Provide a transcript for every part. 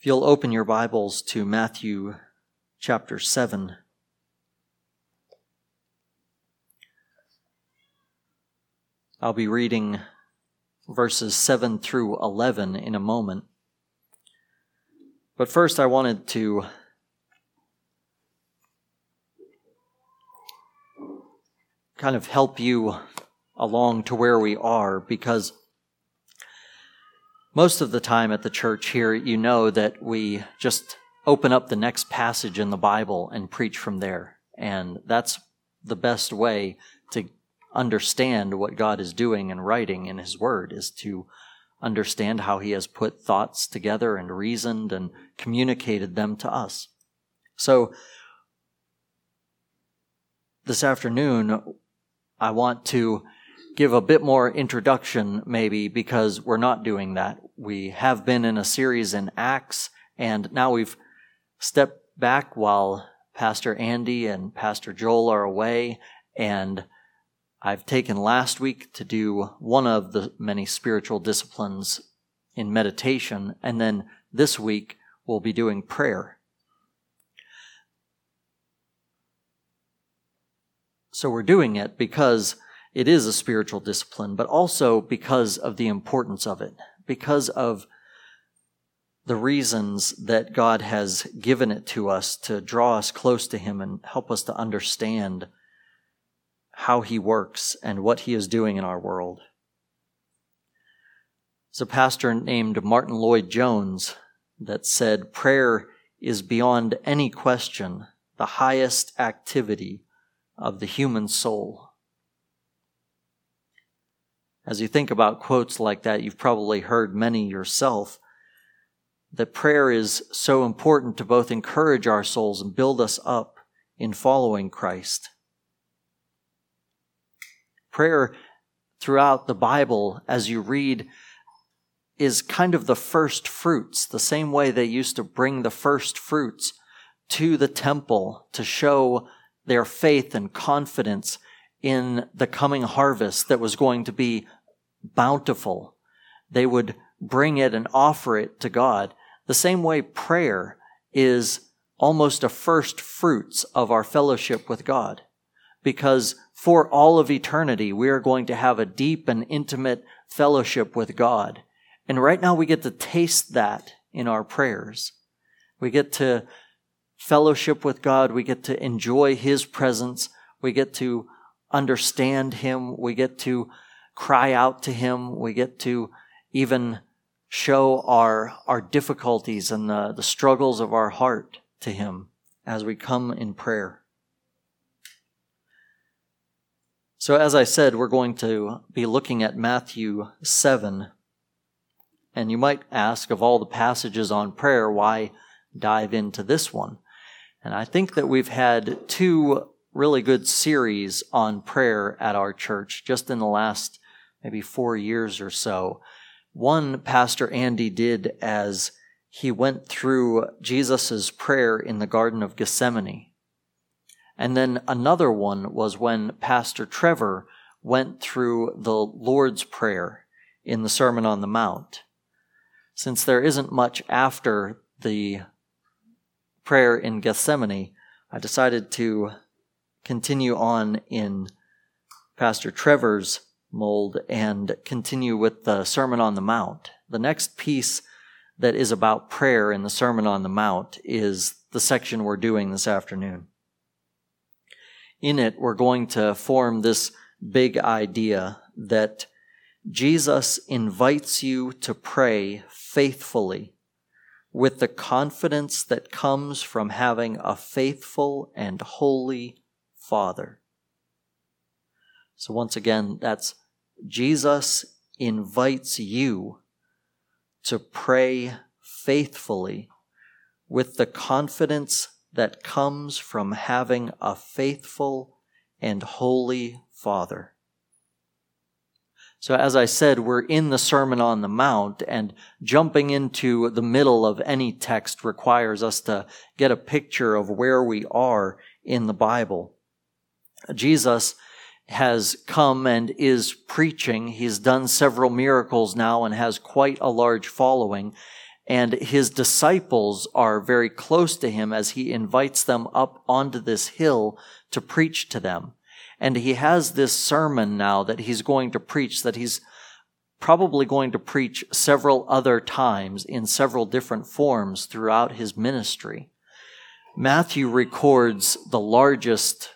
If you'll open your Bibles to Matthew chapter 7. I'll be reading verses 7 through 11 in a moment. But first I wanted to kind of help you along to where we are, because most of the time at the church here, you know that we just open up the next passage in the Bible and preach from there. And that's the best way to understand what God is doing and writing in His Word, is to understand how He has put thoughts together and reasoned and communicated them to us. So this afternoon, I want to give a bit more introduction, maybe, because we're not doing that. We have been in a series in Acts, and now we've stepped back while Pastor Andy and Pastor Joel are away, and I've taken last week to do one of the many spiritual disciplines in meditation, and then this week we'll be doing prayer. So we're doing it because it is a spiritual discipline, but also because of the importance of it, because of the reasons that God has given it to us to draw us close to Him and help us to understand how He works and what He is doing in our world. There's a pastor named Martin Lloyd Jones that said, "Prayer is beyond any question the highest activity of the human soul." As you think about quotes like that, you've probably heard many yourself, that prayer is so important to both encourage our souls and build us up in following Christ. Prayer throughout the Bible, as you read, is kind of the first fruits, the same way they used to bring the first fruits to the temple to show their faith and confidence in the coming harvest that was going to be bountiful. They would bring it and offer it to God. The same way prayer is almost a first fruits of our fellowship with God, because for all of eternity we are going to have a deep and intimate fellowship with God. And right now we get to taste that in our prayers. We get to fellowship with God. We get to enjoy His presence. We get to understand Him. We get to cry out to Him. We get to even show our difficulties and the struggles of our heart to Him as we come in prayer. So as I said, we're going to be looking at Matthew 7. And you might ask, of all the passages on prayer, why dive into this one? And I think that we've had two really good series on prayer at our church just in the last maybe 4 years or so. One Pastor Andy did as he went through Jesus's prayer in the Garden of Gethsemane. And then another one was when Pastor Trevor went through the Lord's Prayer in the Sermon on the Mount. Since there isn't much after the prayer in Gethsemane, I decided to continue on in Pastor Trevor's mold and continue with the Sermon on the Mount. The next piece that is about prayer in the Sermon on the Mount is the section we're doing this afternoon. In it, we're going to form this big idea that Jesus invites you to pray faithfully, with the confidence that comes from having a faithful and holy Father. So once again, that's Jesus invites you to pray faithfully with the confidence that comes from having a faithful and holy Father. So as I said, we're in the Sermon on the Mount, and jumping into the middle of any text requires us to get a picture of where we are in the Bible. Jesus has come and is preaching. He's done several miracles now and has quite a large following. And his disciples are very close to him as he invites them up onto this hill to preach to them. And he has this sermon now that he's going to preach, that he's probably going to preach several other times in several different forms throughout his ministry. Matthew records the largest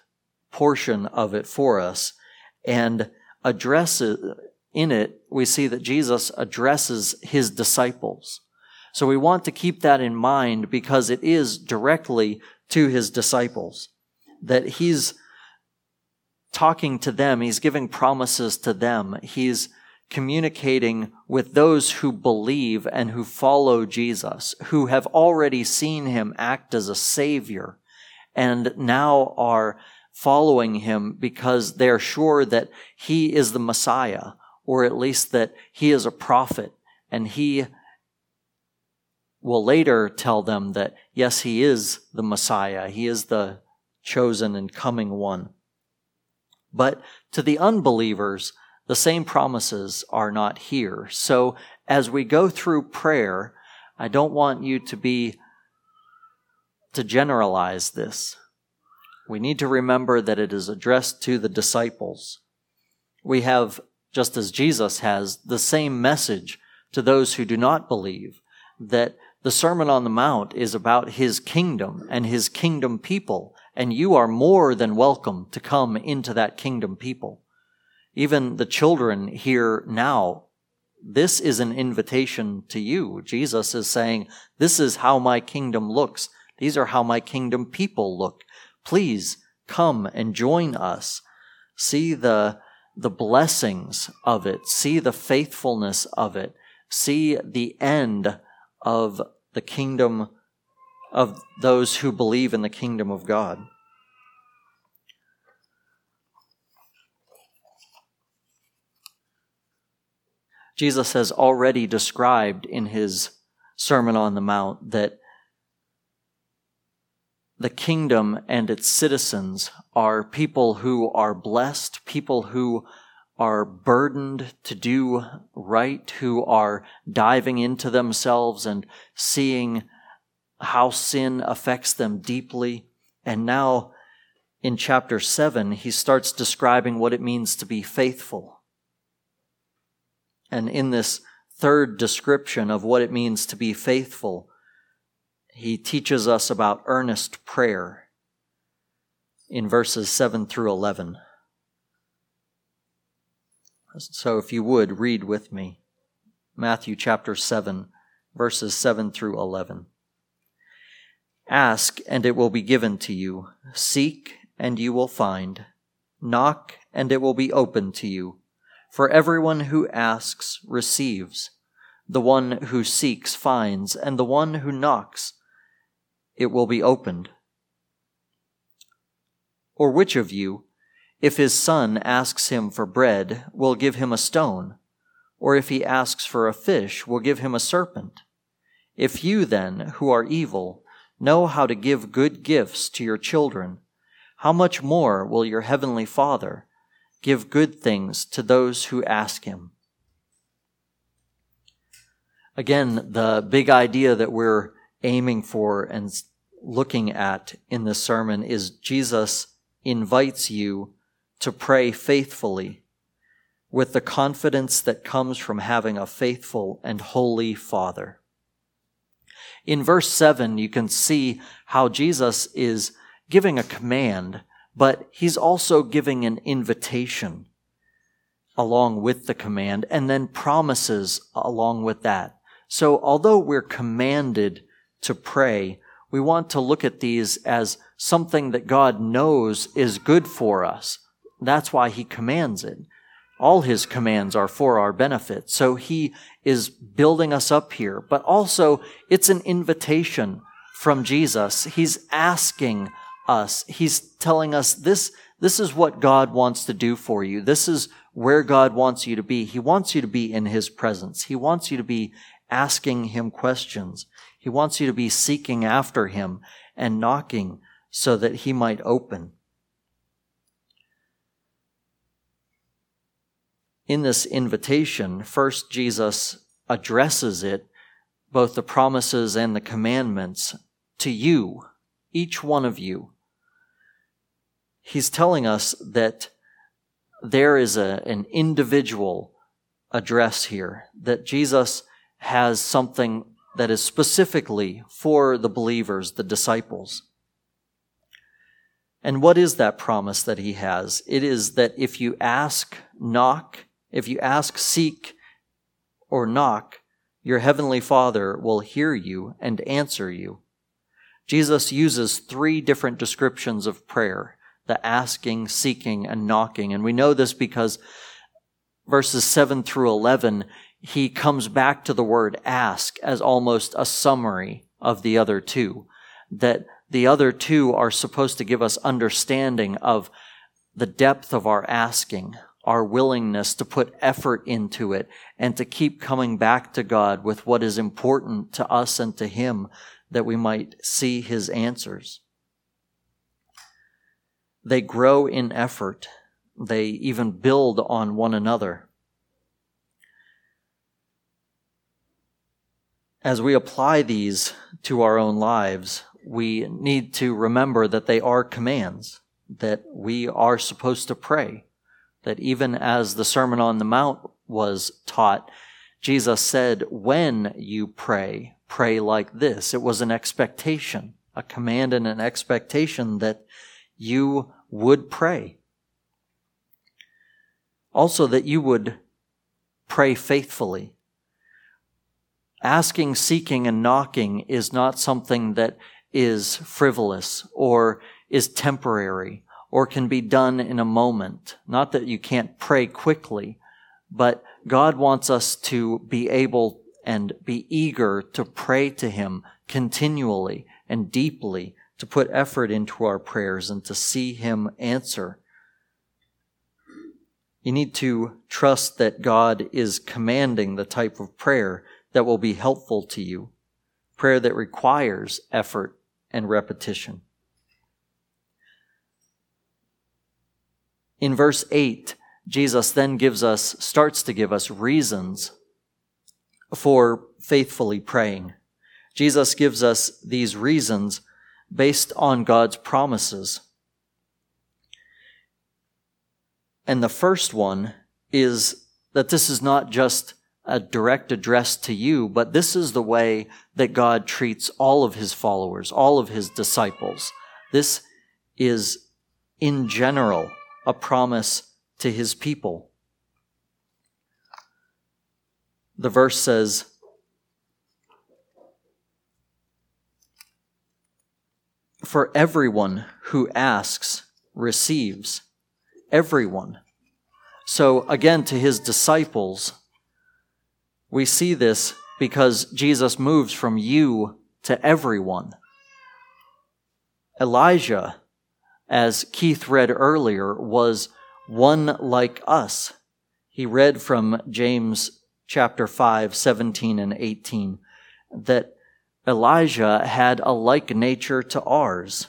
portion of it for us, and addresses in it, we see that Jesus addresses his disciples. So we want to keep that in mind because it is directly to his disciples that he's talking to them, he's giving promises to them, he's communicating with those who believe and who follow Jesus, who have already seen him act as a savior and now are following him because they're sure that he is the Messiah, or at least that he is a prophet. And he will later tell them that, yes, he is the Messiah. He is the chosen and coming one. But to the unbelievers, the same promises are not here. So as we go through prayer, I don't want you to generalize this. We need to remember that it is addressed to the disciples. We have, just as Jesus has, the same message to those who do not believe, that the Sermon on the Mount is about his kingdom and his kingdom people, and you are more than welcome to come into that kingdom people. Even the children here now, this is an invitation to you. Jesus is saying, this is how my kingdom looks. These are how my kingdom people look. Please come and join us. See the blessings of it. See the faithfulness of it. See the end of the kingdom of those who believe in the kingdom of God. Jesus has already described in his Sermon on the Mount that the kingdom and its citizens are people who are blessed, people who are burdened to do right, who are diving into themselves and seeing how sin affects them deeply. And now in chapter 7, he starts describing what it means to be faithful. And in this third description of what it means to be faithful, he teaches us about earnest prayer in verses 7 through 11. So if you would, read with me Matthew chapter 7, verses 7 through 11. Ask, and it will be given to you. Seek, and you will find. Knock, and it will be opened to you. For everyone who asks receives, the one who seeks finds, and the one who knocks, it will be opened. Or which of you, if his son asks him for bread, will give him a stone? Or if he asks for a fish, will give him a serpent? If you then, who are evil, know how to give good gifts to your children, how much more will your heavenly Father give good things to those who ask him? Again, the big idea that we're aiming for and looking at in this sermon is Jesus invites you to pray faithfully with the confidence that comes from having a faithful and holy Father. In verse 7, you can see how Jesus is giving a command, but he's also giving an invitation along with the command, and then promises along with that. So although we're commanded to pray, we want to look at these as something that God knows is good for us. That's why he commands it. All his commands are for our benefit. So he is building us up here, but also it's an invitation from Jesus. He's asking us. He's telling us this is what God wants to do for you. This is where God wants you to be. He wants you to be in his presence. He wants you to be asking him questions. He wants you to be seeking after him and knocking so that he might open. In this invitation, first Jesus addresses it both the promises and the commandments to you, each one of you. He's telling us that there is an individual address here, that Jesus has something that is specifically for the believers, the disciples. And what is that promise that he has? It is that if you ask, knock, if you ask, seek, or knock, your heavenly Father will hear you and answer you. Jesus uses three different descriptions of prayer: the asking, seeking, and knocking. And we know this because verses 7 through 11, he comes back to the word ask as almost a summary of the other two, that the other two are supposed to give us understanding of the depth of our asking, our willingness to put effort into it, and to keep coming back to God with what is important to us and to him, that we might see his answers. They grow in effort. They even build on one another. As we apply these to our own lives, we need to remember that they are commands, that we are supposed to pray, that even as the Sermon on the Mount was taught, Jesus said, when you pray, pray like this. It was an expectation, a command and an expectation that you would pray. Also that you would pray faithfully. Asking, seeking, and knocking is not something that is frivolous or is temporary or can be done in a moment. Not that you can't pray quickly, but God wants us to be able and be eager to pray to him continually and deeply, to put effort into our prayers and to see him answer. You need to trust that God is commanding the type of prayer that will be helpful to you, prayer that requires effort and repetition. In verse 8, Jesus then starts to give us reasons for faithfully praying. Jesus gives us these reasons based on God's promises. And the first one is that this is not just a direct address to you, but this is the way that God treats all of his followers, all of his disciples. This is, in general, a promise to his people. The verse says, "For everyone who asks receives." Everyone. So again, to his disciples, we see this because Jesus moves from you to everyone. Elijah, as Keith read earlier, was one like us. He read from James chapter 5, 17 and 18, that Elijah had a like nature to ours.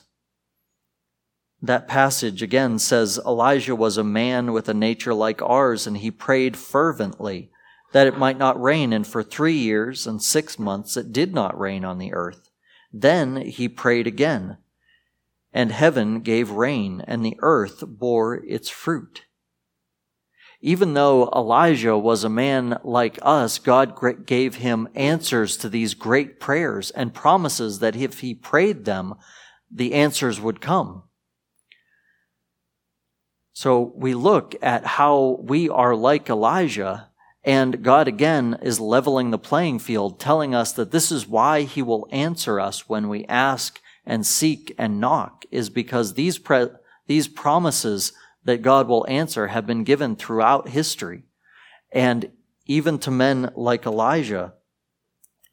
That passage again says, Elijah was a man with a nature like ours, and he prayed fervently that it might not rain, and for 3 years and 6 months it did not rain on the earth. Then he prayed again, and heaven gave rain, and the earth bore its fruit. Even though Elijah was a man like us, God gave him answers to these great prayers and promises that if he prayed them, the answers would come. So we look at how we are like Elijah, and God, again, is leveling the playing field, telling us that this is why he will answer us when we ask and seek and knock, is because these promises that God will answer have been given throughout history. And even to men like Elijah,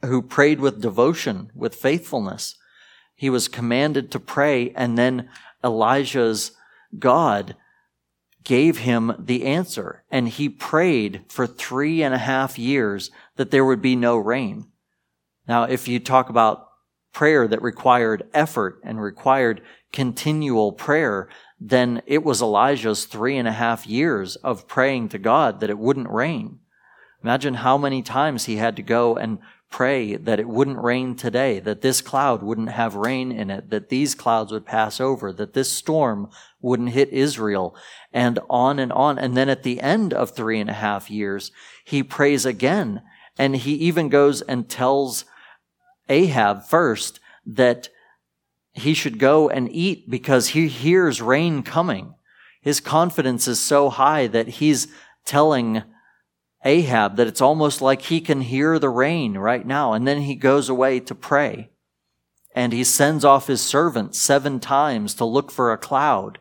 who prayed with devotion, with faithfulness, he was commanded to pray, and then Elijah's God gave him the answer, and he prayed for 3.5 years that there would be no rain. Now, if you talk about prayer that required effort and required continual prayer, then it was Elijah's 3.5 years of praying to God that it wouldn't rain. Imagine how many times he had to go and Pray that it wouldn't rain today, that this cloud wouldn't have rain in it, that these clouds would pass over, that this storm wouldn't hit Israel, and on and on. And then at the end of 3.5 years, he prays again. And he even goes and tells Ahab first that he should go and eat because he hears rain coming. His confidence is so high that he's telling Ahab that it's almost like he can hear the rain right now. And then he goes away to pray, and he sends off his servant 7 times to look for a cloud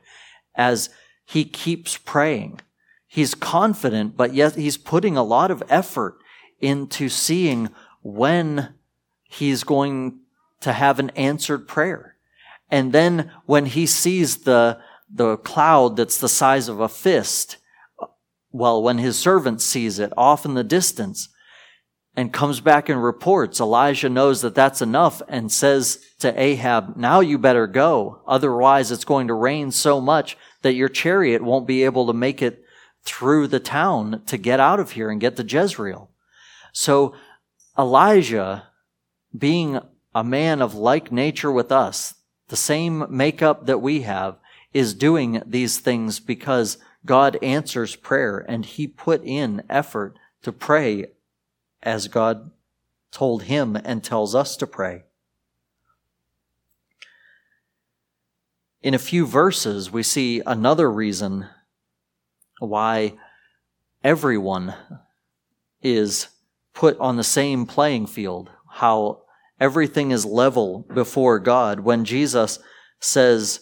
as he keeps praying. He's confident, but yet he's putting a lot of effort into seeing when he's going to have an answered prayer. And then when he sees the cloud that's the size of a fist, well, when his servant sees it off in the distance and comes back and reports, Elijah knows that that's enough and says to Ahab, now you better go. Otherwise, it's going to rain so much that your chariot won't be able to make it through the town to get out of here and get to Jezreel. So Elijah, being a man of like nature with us, the same makeup that we have, is doing these things because God answers prayer, and he put in effort to pray as God told him and tells us to pray. In a few verses, we see another reason why everyone is put on the same playing field, how everything is level before God. When Jesus says,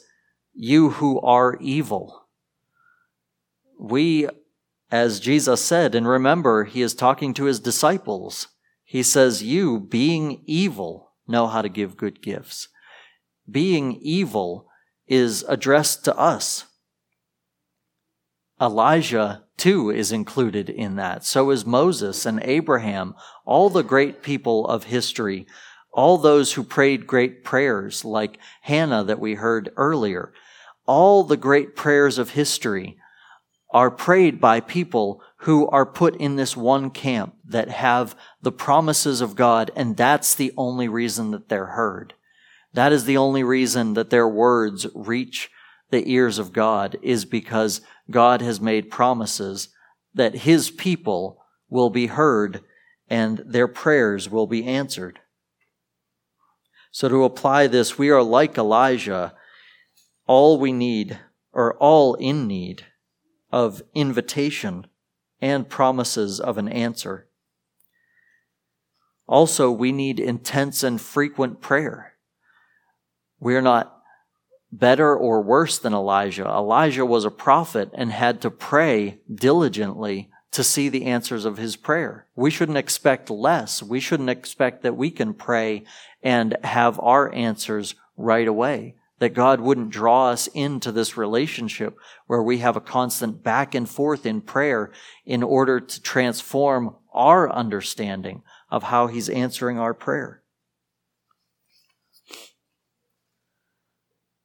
"You who are evil," we, as Jesus said, and remember, he is talking to his disciples. He says, you, being evil, know how to give good gifts. Being evil is addressed to us. Elijah, too, is included in that. So is Moses and Abraham, all the great people of history, all those who prayed great prayers, like Hannah that we heard earlier. All the great prayers of history are prayed by people who are put in this one camp that have the promises of God, and that's the only reason that they're heard. That is the only reason that their words reach the ears of God, is because God has made promises that his people will be heard and their prayers will be answered. So to apply this, we are like Elijah, all in need of invitation and promises of an answer. Also, we need intense and frequent prayer. We're not better or worse than Elijah. Elijah was a prophet and had to pray diligently to see the answers of his prayer. We shouldn't expect less. We shouldn't expect that we can pray and have our answers right away, that God wouldn't draw us into this relationship where we have a constant back and forth in prayer in order to transform our understanding of how he's answering our prayer.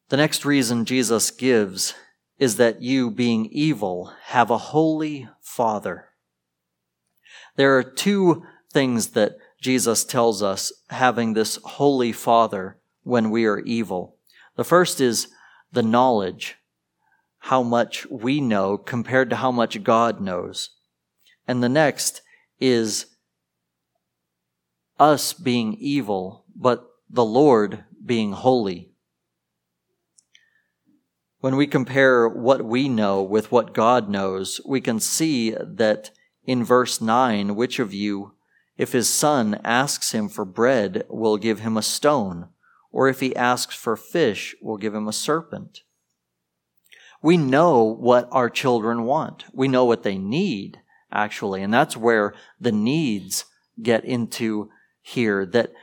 The next reason Jesus gives is that you, being evil, have a holy Father. There are 2 things that Jesus tells us having this holy Father when we are evil. The first is the knowledge, how much we know compared to how much God knows. And the next is us being evil, but the Lord being holy. When we compare what we know with what God knows, we can see that in verse 9, which of you, if his son asks him for bread, will give him a stone? Or if he asks for fish, we'll give him a serpent. We know what our children want. We know what they need, actually. And that's where the needs get into here, that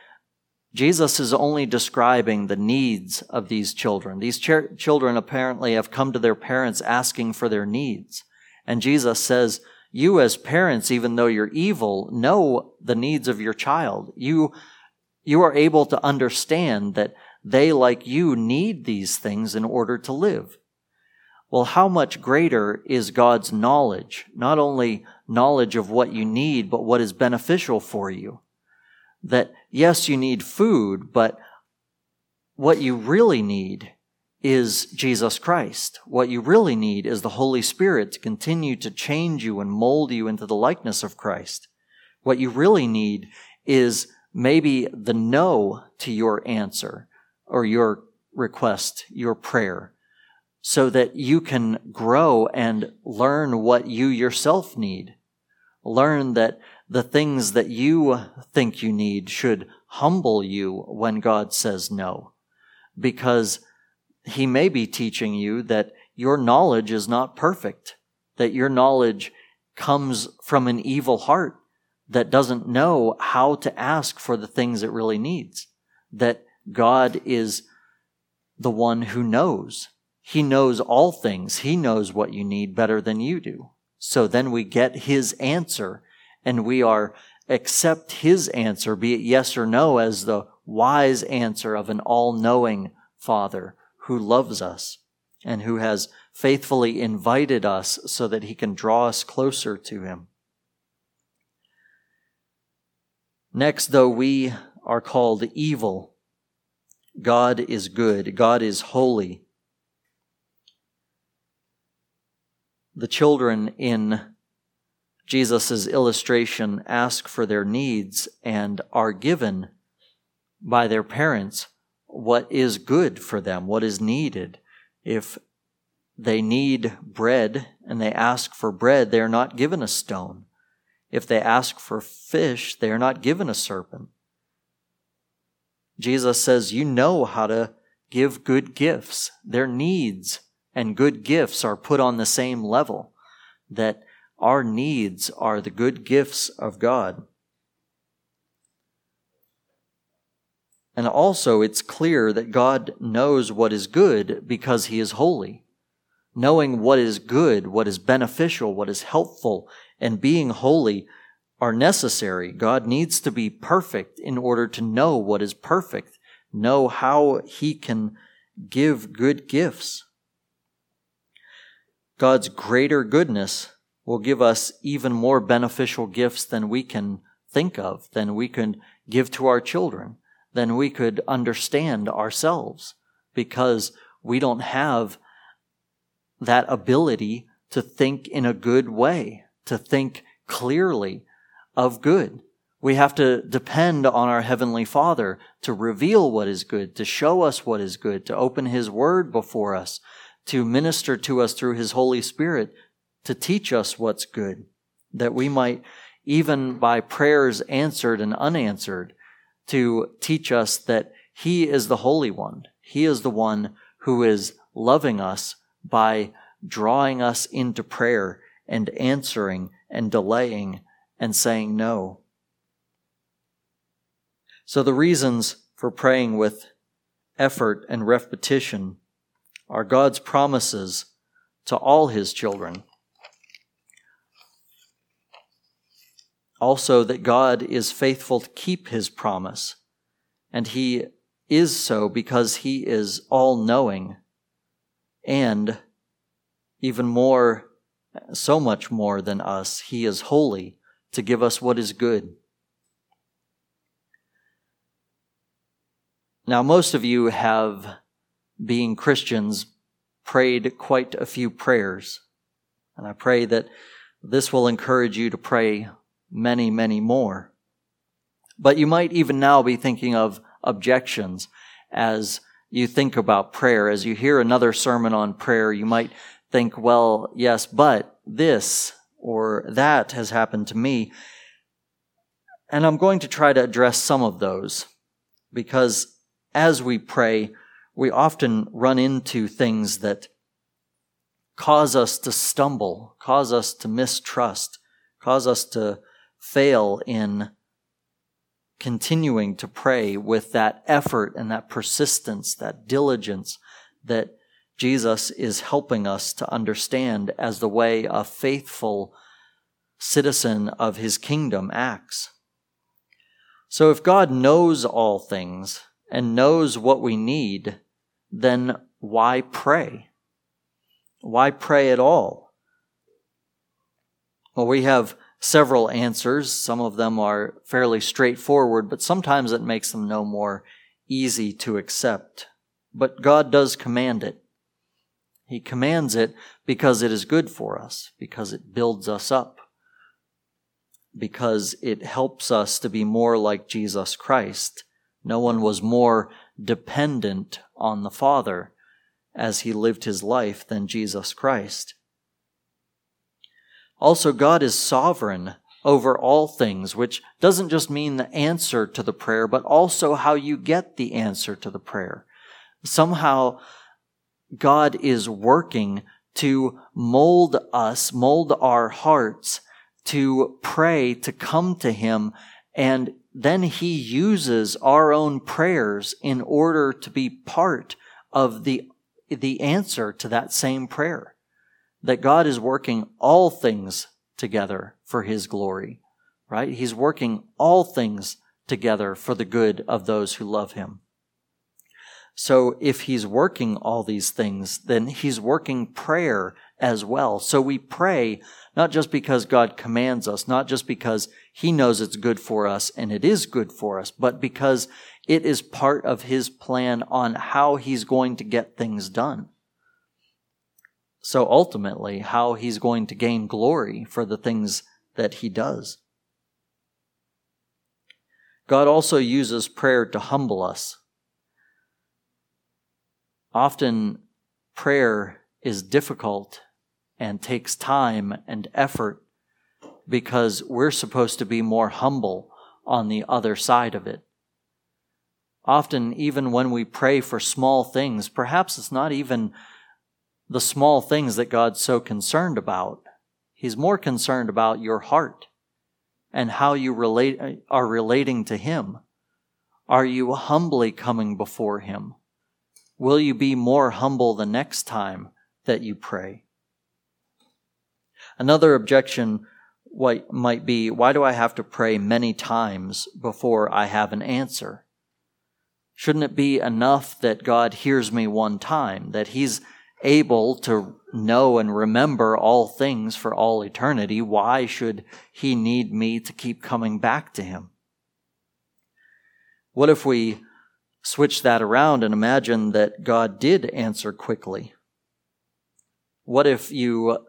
Jesus is only describing the needs of these children. These children apparently have come to their parents asking for their needs. And Jesus says, you as parents, even though you're evil, know the needs of your child. You are able to understand that they, like you, need these things in order to live. Well, how much greater is God's knowledge? Not only knowledge of what you need, but what is beneficial for you. that yes, you need food, but what you really need is Jesus Christ. What you really need is the Holy Spirit to continue to change you and mold you into the likeness of Christ. What you really need is maybe the no to your answer or your request, your prayer, so that you can grow and learn what you yourself need. Learn that the things that you think you need should humble you when God says no, because He may be teaching you that your knowledge is not perfect, that your knowledge comes from an evil heart that doesn't know how to ask for the things it really needs, that God is the one who knows. He knows all things. He knows what you need better than you do. So then we get His answer, and we are accept His answer, be it yes or no, as the wise answer of an all-knowing Father who loves us and who has faithfully invited us so that He can draw us closer to Him. Next, though we are called evil, God is good. God is holy. The children in Jesus' illustration ask for their needs and are given by their parents what is good for them, what is needed. If they need bread and they ask for bread, they are not given a stone. If they ask for fish, they are not given a serpent. Jesus says, you know how to give good gifts. Their needs and good gifts are put on the same level, that our needs are the good gifts of God. And also, it's clear that God knows what is good because He is holy. Knowing what is good, what is beneficial, what is helpful, and being holy are necessary. God needs to be perfect in order to know what is perfect, know how He can give good gifts. God's greater goodness will give us even more beneficial gifts than we can think of, than we can give to our children, than we could understand ourselves, because we don't have that ability to think in a good way, to think clearly of good. We have to depend on our Heavenly Father to reveal what is good, to show us what is good, to open His Word before us, to minister to us through His Holy Spirit, to teach us what's good, that we might, even by prayers answered and unanswered, to teach us that He is the Holy One. He is the one who is loving us by drawing us into prayer and answering and delaying and saying no. So the reasons for praying with effort and repetition are God's promises to all His children. Also, that God is faithful to keep His promise, and He is so because He is all-knowing, and even more, so much more than us, He is holy to give us what is good. Now, most of you have, being Christians, prayed quite a few prayers, and I pray that this will encourage you to pray many, many more. But you might even now be thinking of objections as you think about prayer. As you hear another sermon on prayer, you might think, well, yes, but this or that has happened to me. And I'm going to try to address some of those, because as we pray, we often run into things that cause us to stumble, cause us to mistrust, cause us to fail in continuing to pray with that effort and that persistence, that diligence that Jesus is helping us to understand as the way a faithful citizen of His kingdom acts. So if God knows all things and knows what we need, then why pray? Why pray at all? Well, we have several answers. Some of them are fairly straightforward, but sometimes it makes them no more easy to accept. But God does command it. He commands it because it is good for us, because it builds us up, because it helps us to be more like Jesus Christ. No one was more dependent on the Father as he lived his life than Jesus Christ. Also, God is sovereign over all things, which doesn't just mean the answer to the prayer, but also how you get the answer to the prayer. Somehow, God is working to mold us, mold our hearts to pray, to come to Him, and then He uses our own prayers in order to be part of the answer to that same prayer. That God is working all things together for His glory, right? He's working all things together for the good of those who love Him. So if He's working all these things, then He's working prayer as well. So we pray not just because God commands us, not just because He knows it's good for us and it is good for us, but because it is part of His plan on how He's going to get things done. So ultimately, how He's going to gain glory for the things that He does. God also uses prayer to humble us. Often, prayer is difficult and takes time and effort because we're supposed to be more humble on the other side of it. Often, even when we pray for small things, perhaps it's not even the small things that God's so concerned about. He's more concerned about your heart and how you are relating to Him. Are you humbly coming before Him? Will you be more humble the next time that you pray? Another objection might be, why do I have to pray many times before I have an answer? Shouldn't it be enough that God hears me one time, that He's able to know and remember all things for all eternity? Why should He need me to keep coming back to Him? What if we switch that around and imagine that God did answer quickly? What if you,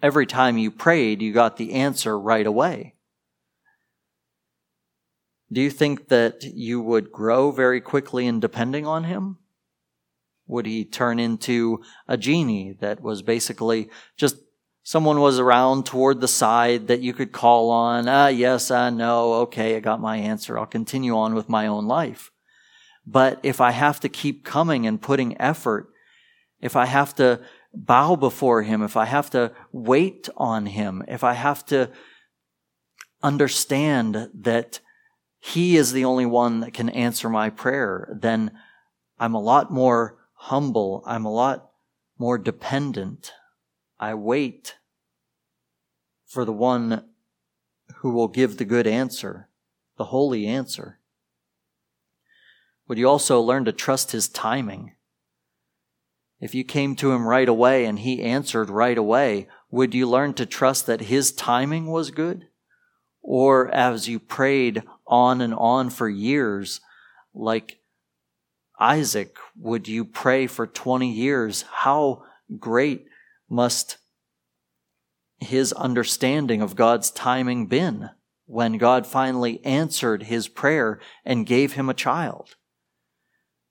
every time you prayed, you got the answer right away? Do you think that you would grow very quickly in depending on Him? Would He turn into a genie that was basically just someone was around toward the side that you could call on? Yes, I know, okay, I got my answer. I'll continue on with my own life. But if I have to keep coming and putting effort, if I have to bow before Him, if I have to wait on Him, if I have to understand that He is the only one that can answer my prayer, then I'm a lot more humble. I'm a lot more dependent. I wait for the one who will give the good answer, the holy answer. Would you also learn to trust His timing? If you came to Him right away and He answered right away, would you learn to trust that His timing was good? Or as you prayed on and on for years, like Isaac, would you pray for 20 years? How great must his understanding of God's timing been when God finally answered his prayer and gave him a child?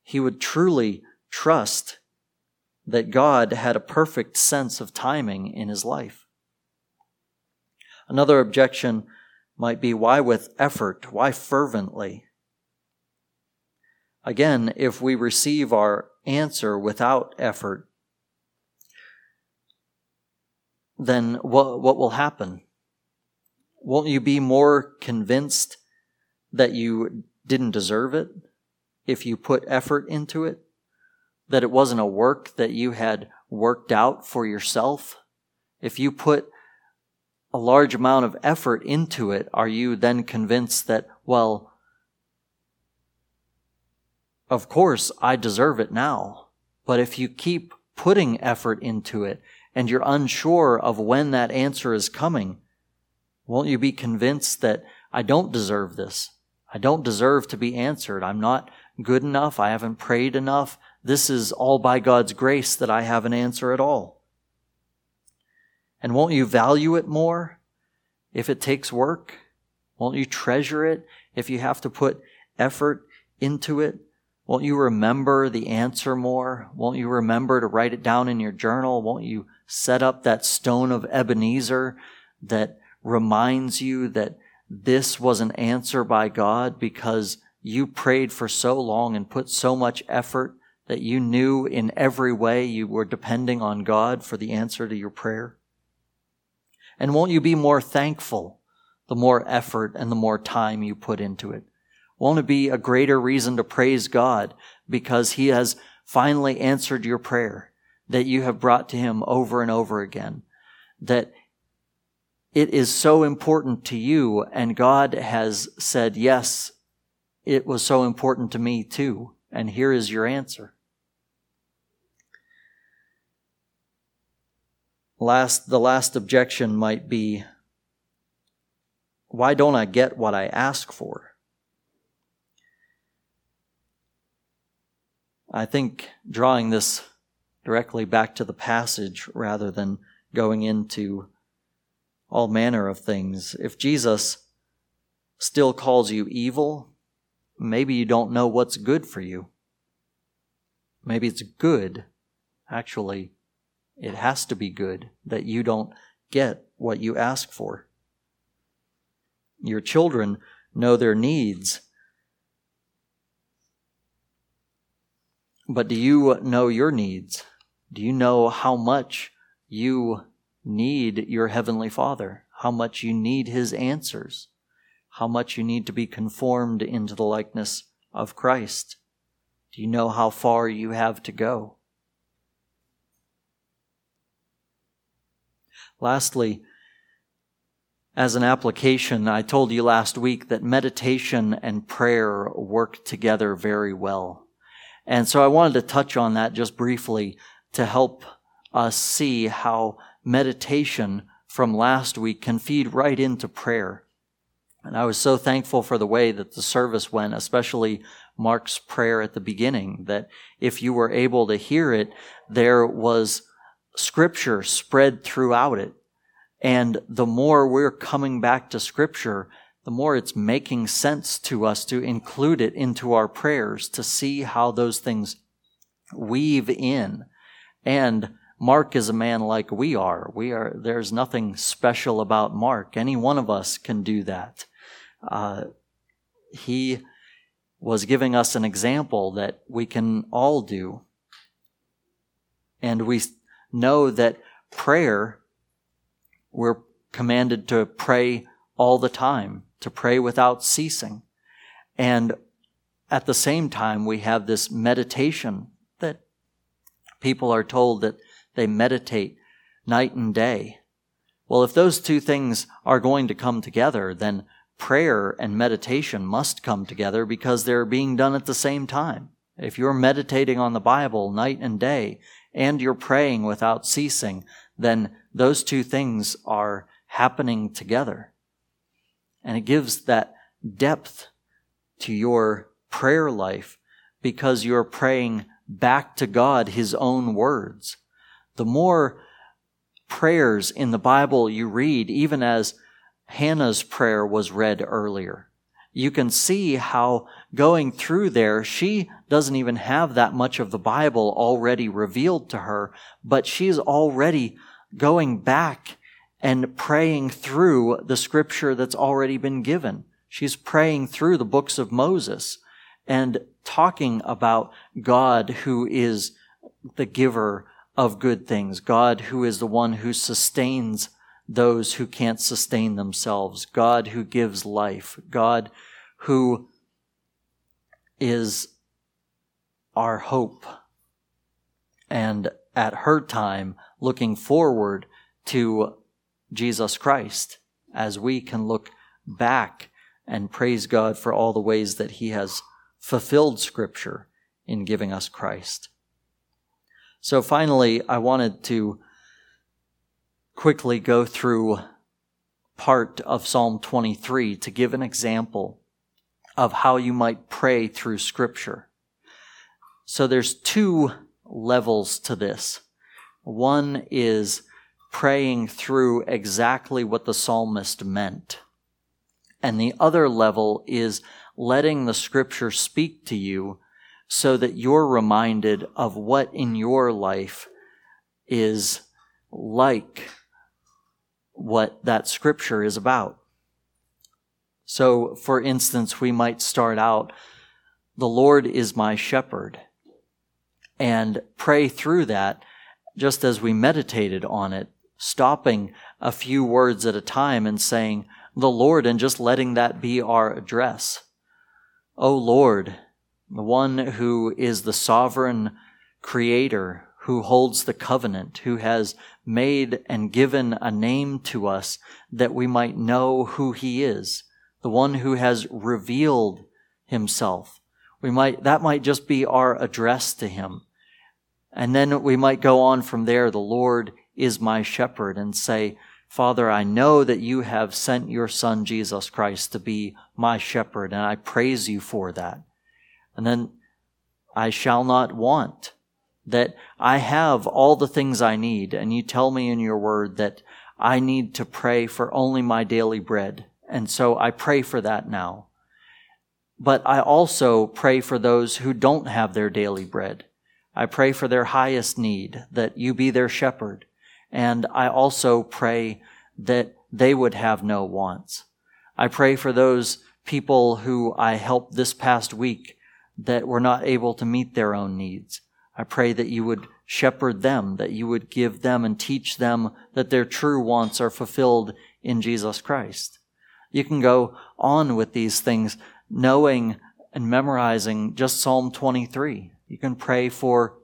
He would truly trust that God had a perfect sense of timing in his life. Another objection might be, why with effort? Why fervently? Again, if we receive our answer without effort, then what will happen? Won't you be more convinced that you didn't deserve it? If you put effort into it, that it wasn't a work that you had worked out for yourself? If you put a large amount of effort into it, are you then convinced that, well, of course I deserve it now? But if you keep putting effort into it and you're unsure of when that answer is coming, Won't you be convinced that I don't deserve this? I don't deserve to be answered. I'm not good enough. I haven't prayed enough. This is all by God's grace that I have an answer at all. And won't you value it more if it takes work? Won't you treasure it if you have to put effort into it? Won't you remember the answer more? Won't you remember to write it down in your journal? Won't you set up that stone of Ebenezer that reminds you that this was an answer by God because you prayed for so long and put so much effort that you knew in every way you were depending on God for the answer to your prayer? And won't you be more thankful the more effort and the more time you put into it? Won't it be a greater reason to praise God because He has finally answered your prayer that you have brought to Him over and over again? That it is so important to you, and God has said, yes, it was so important to me too, and here is your answer. The last objection might be, why don't I get what I ask for? I think drawing this directly back to the passage rather than going into all manner of things. If Jesus still calls you evil, maybe you don't know what's good for you. Maybe it's good. Actually, it has to be good that you don't get what you ask for. Your children know their needs. But do you know your needs? Do you know how much you need your Heavenly Father, how much you need His answers, how much you need to be conformed into the likeness of Christ? Do you know how far you have to go? Lastly, as an application, I told you last week that meditation and prayer work together very well. And so I wanted to touch on that just briefly to help us see how meditation from last week can feed right into prayer. And I was so thankful for the way that the service went, especially Mark's prayer at the beginning, that if you were able to hear it, there was Scripture spread throughout it. And the more we're coming back to Scripture, the more it's making sense to us to include it into our prayers, to see how those things weave in. And Mark is a man like we are. There's nothing special about Mark. Any one of us can do that. He was giving us an example that we can all do. And we know that prayer, we're commanded to pray all the time, to pray without ceasing. And at the same time, we have this meditation that people are told that they meditate night and day. Well, if those two things are going to come together, then prayer and meditation must come together because they're being done at the same time. If you're meditating on the Bible night and day and you're praying without ceasing, then those two things are happening together. And it gives that depth to your prayer life because you're praying back to God His own words. The more prayers in the Bible you read, even as Hannah's prayer was read earlier, you can see how going through there, she doesn't even have that much of the Bible already revealed to her, but she's already going back and praying through the Scripture that's already been given. She's praying through the books of Moses and talking about God who is the giver of good things, God who is the one who sustains those who can't sustain themselves, God who gives life, God who is our hope. And at her time, looking forward to Jesus Christ, as we can look back and praise God for all the ways that He has fulfilled Scripture in giving us Christ. So finally, I wanted to quickly go through part of Psalm 23 to give an example of how you might pray through Scripture. So there's two levels to this. One is praying through exactly what the psalmist meant. And the other level is letting the Scripture speak to you so that you're reminded of what in your life is like what that Scripture is about. So, for instance, we might start out, "The Lord is my shepherd," and pray through that just as we meditated on it, stopping a few words at a time and saying, "The Lord," and just letting that be our address. O Lord, the one who is the sovereign creator, who holds the covenant, who has made and given a name to us that we might know who he is, the one who has revealed himself. That might just be our address to him. And then we might go on from there, "The Lord is my shepherd," and say, "Father, I know that you have sent your Son, Jesus Christ, to be my shepherd, and I praise you for that." And then, "I shall not want," that I have all the things I need, and you tell me in your word that I need to pray for only my daily bread, and so I pray for that now. But I also pray for those who don't have their daily bread. I pray for their highest need, that you be their shepherd. And I also pray that they would have no wants. I pray for those people who I helped this past week that were not able to meet their own needs. I pray that you would shepherd them, that you would give them and teach them that their true wants are fulfilled in Jesus Christ. You can go on with these things, knowing and memorizing just Psalm 23. You can pray for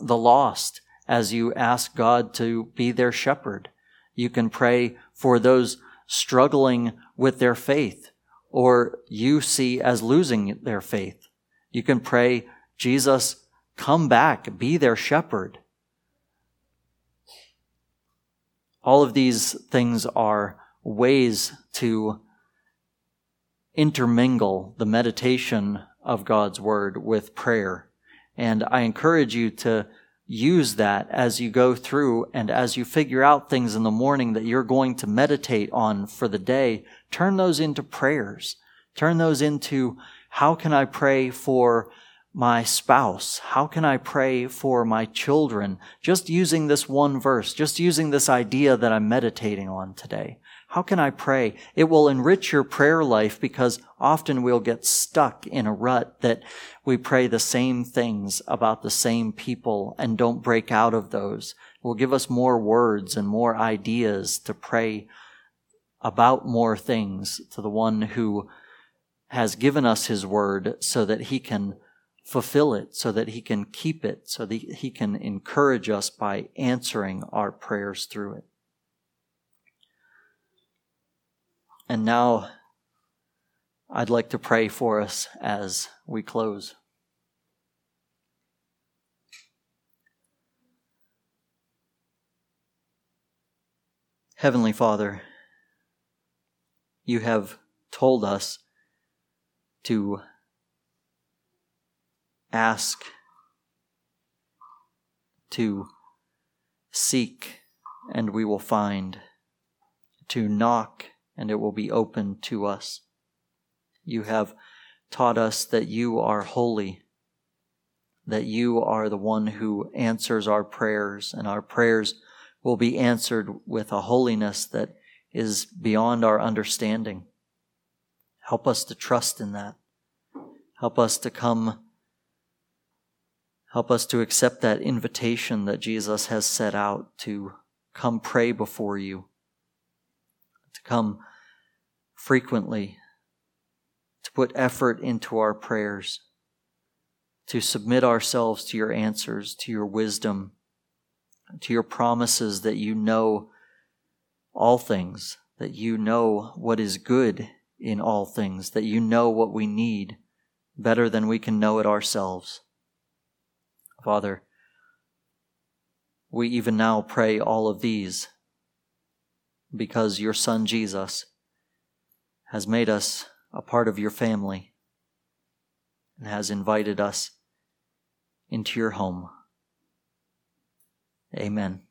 the lost as you ask God to be their shepherd. You can pray for those struggling with their faith or you see as losing their faith. You can pray, "Jesus, come back, be their shepherd." All of these things are ways to intermingle the meditation of God's word with prayer. And I encourage you to use that as you go through, and as you figure out things in the morning that you're going to meditate on for the day, turn those into prayers. Turn those into, how can I pray for my spouse? How can I pray for my children? Just using this one verse, just using this idea that I'm meditating on today. How can I pray? It will enrich your prayer life, because often we'll get stuck in a rut that we pray the same things about the same people and don't break out of those. It will give us more words and more ideas to pray about more things to the one who has given us his word so that he can fulfill it, so that he can keep it, so that he can encourage us by answering our prayers through it. And now, I'd like to pray for us as we close. Heavenly Father, you have told us to ask, to seek, and we will find, to knock, and it will be open to us. You have taught us that you are holy, that you are the one who answers our prayers, and our prayers will be answered with a holiness that is beyond our understanding. Help us to trust in that. Help us to come. Help us to accept that invitation that Jesus has set out to come pray before you, to come frequently, to put effort into our prayers, to submit ourselves to your answers, to your wisdom, to your promises that you know all things, that you know what is good in all things, that you know what we need better than we can know it ourselves. Father, we even now pray all of these, because your son Jesus has made us a part of your family and has invited us into your home. Amen.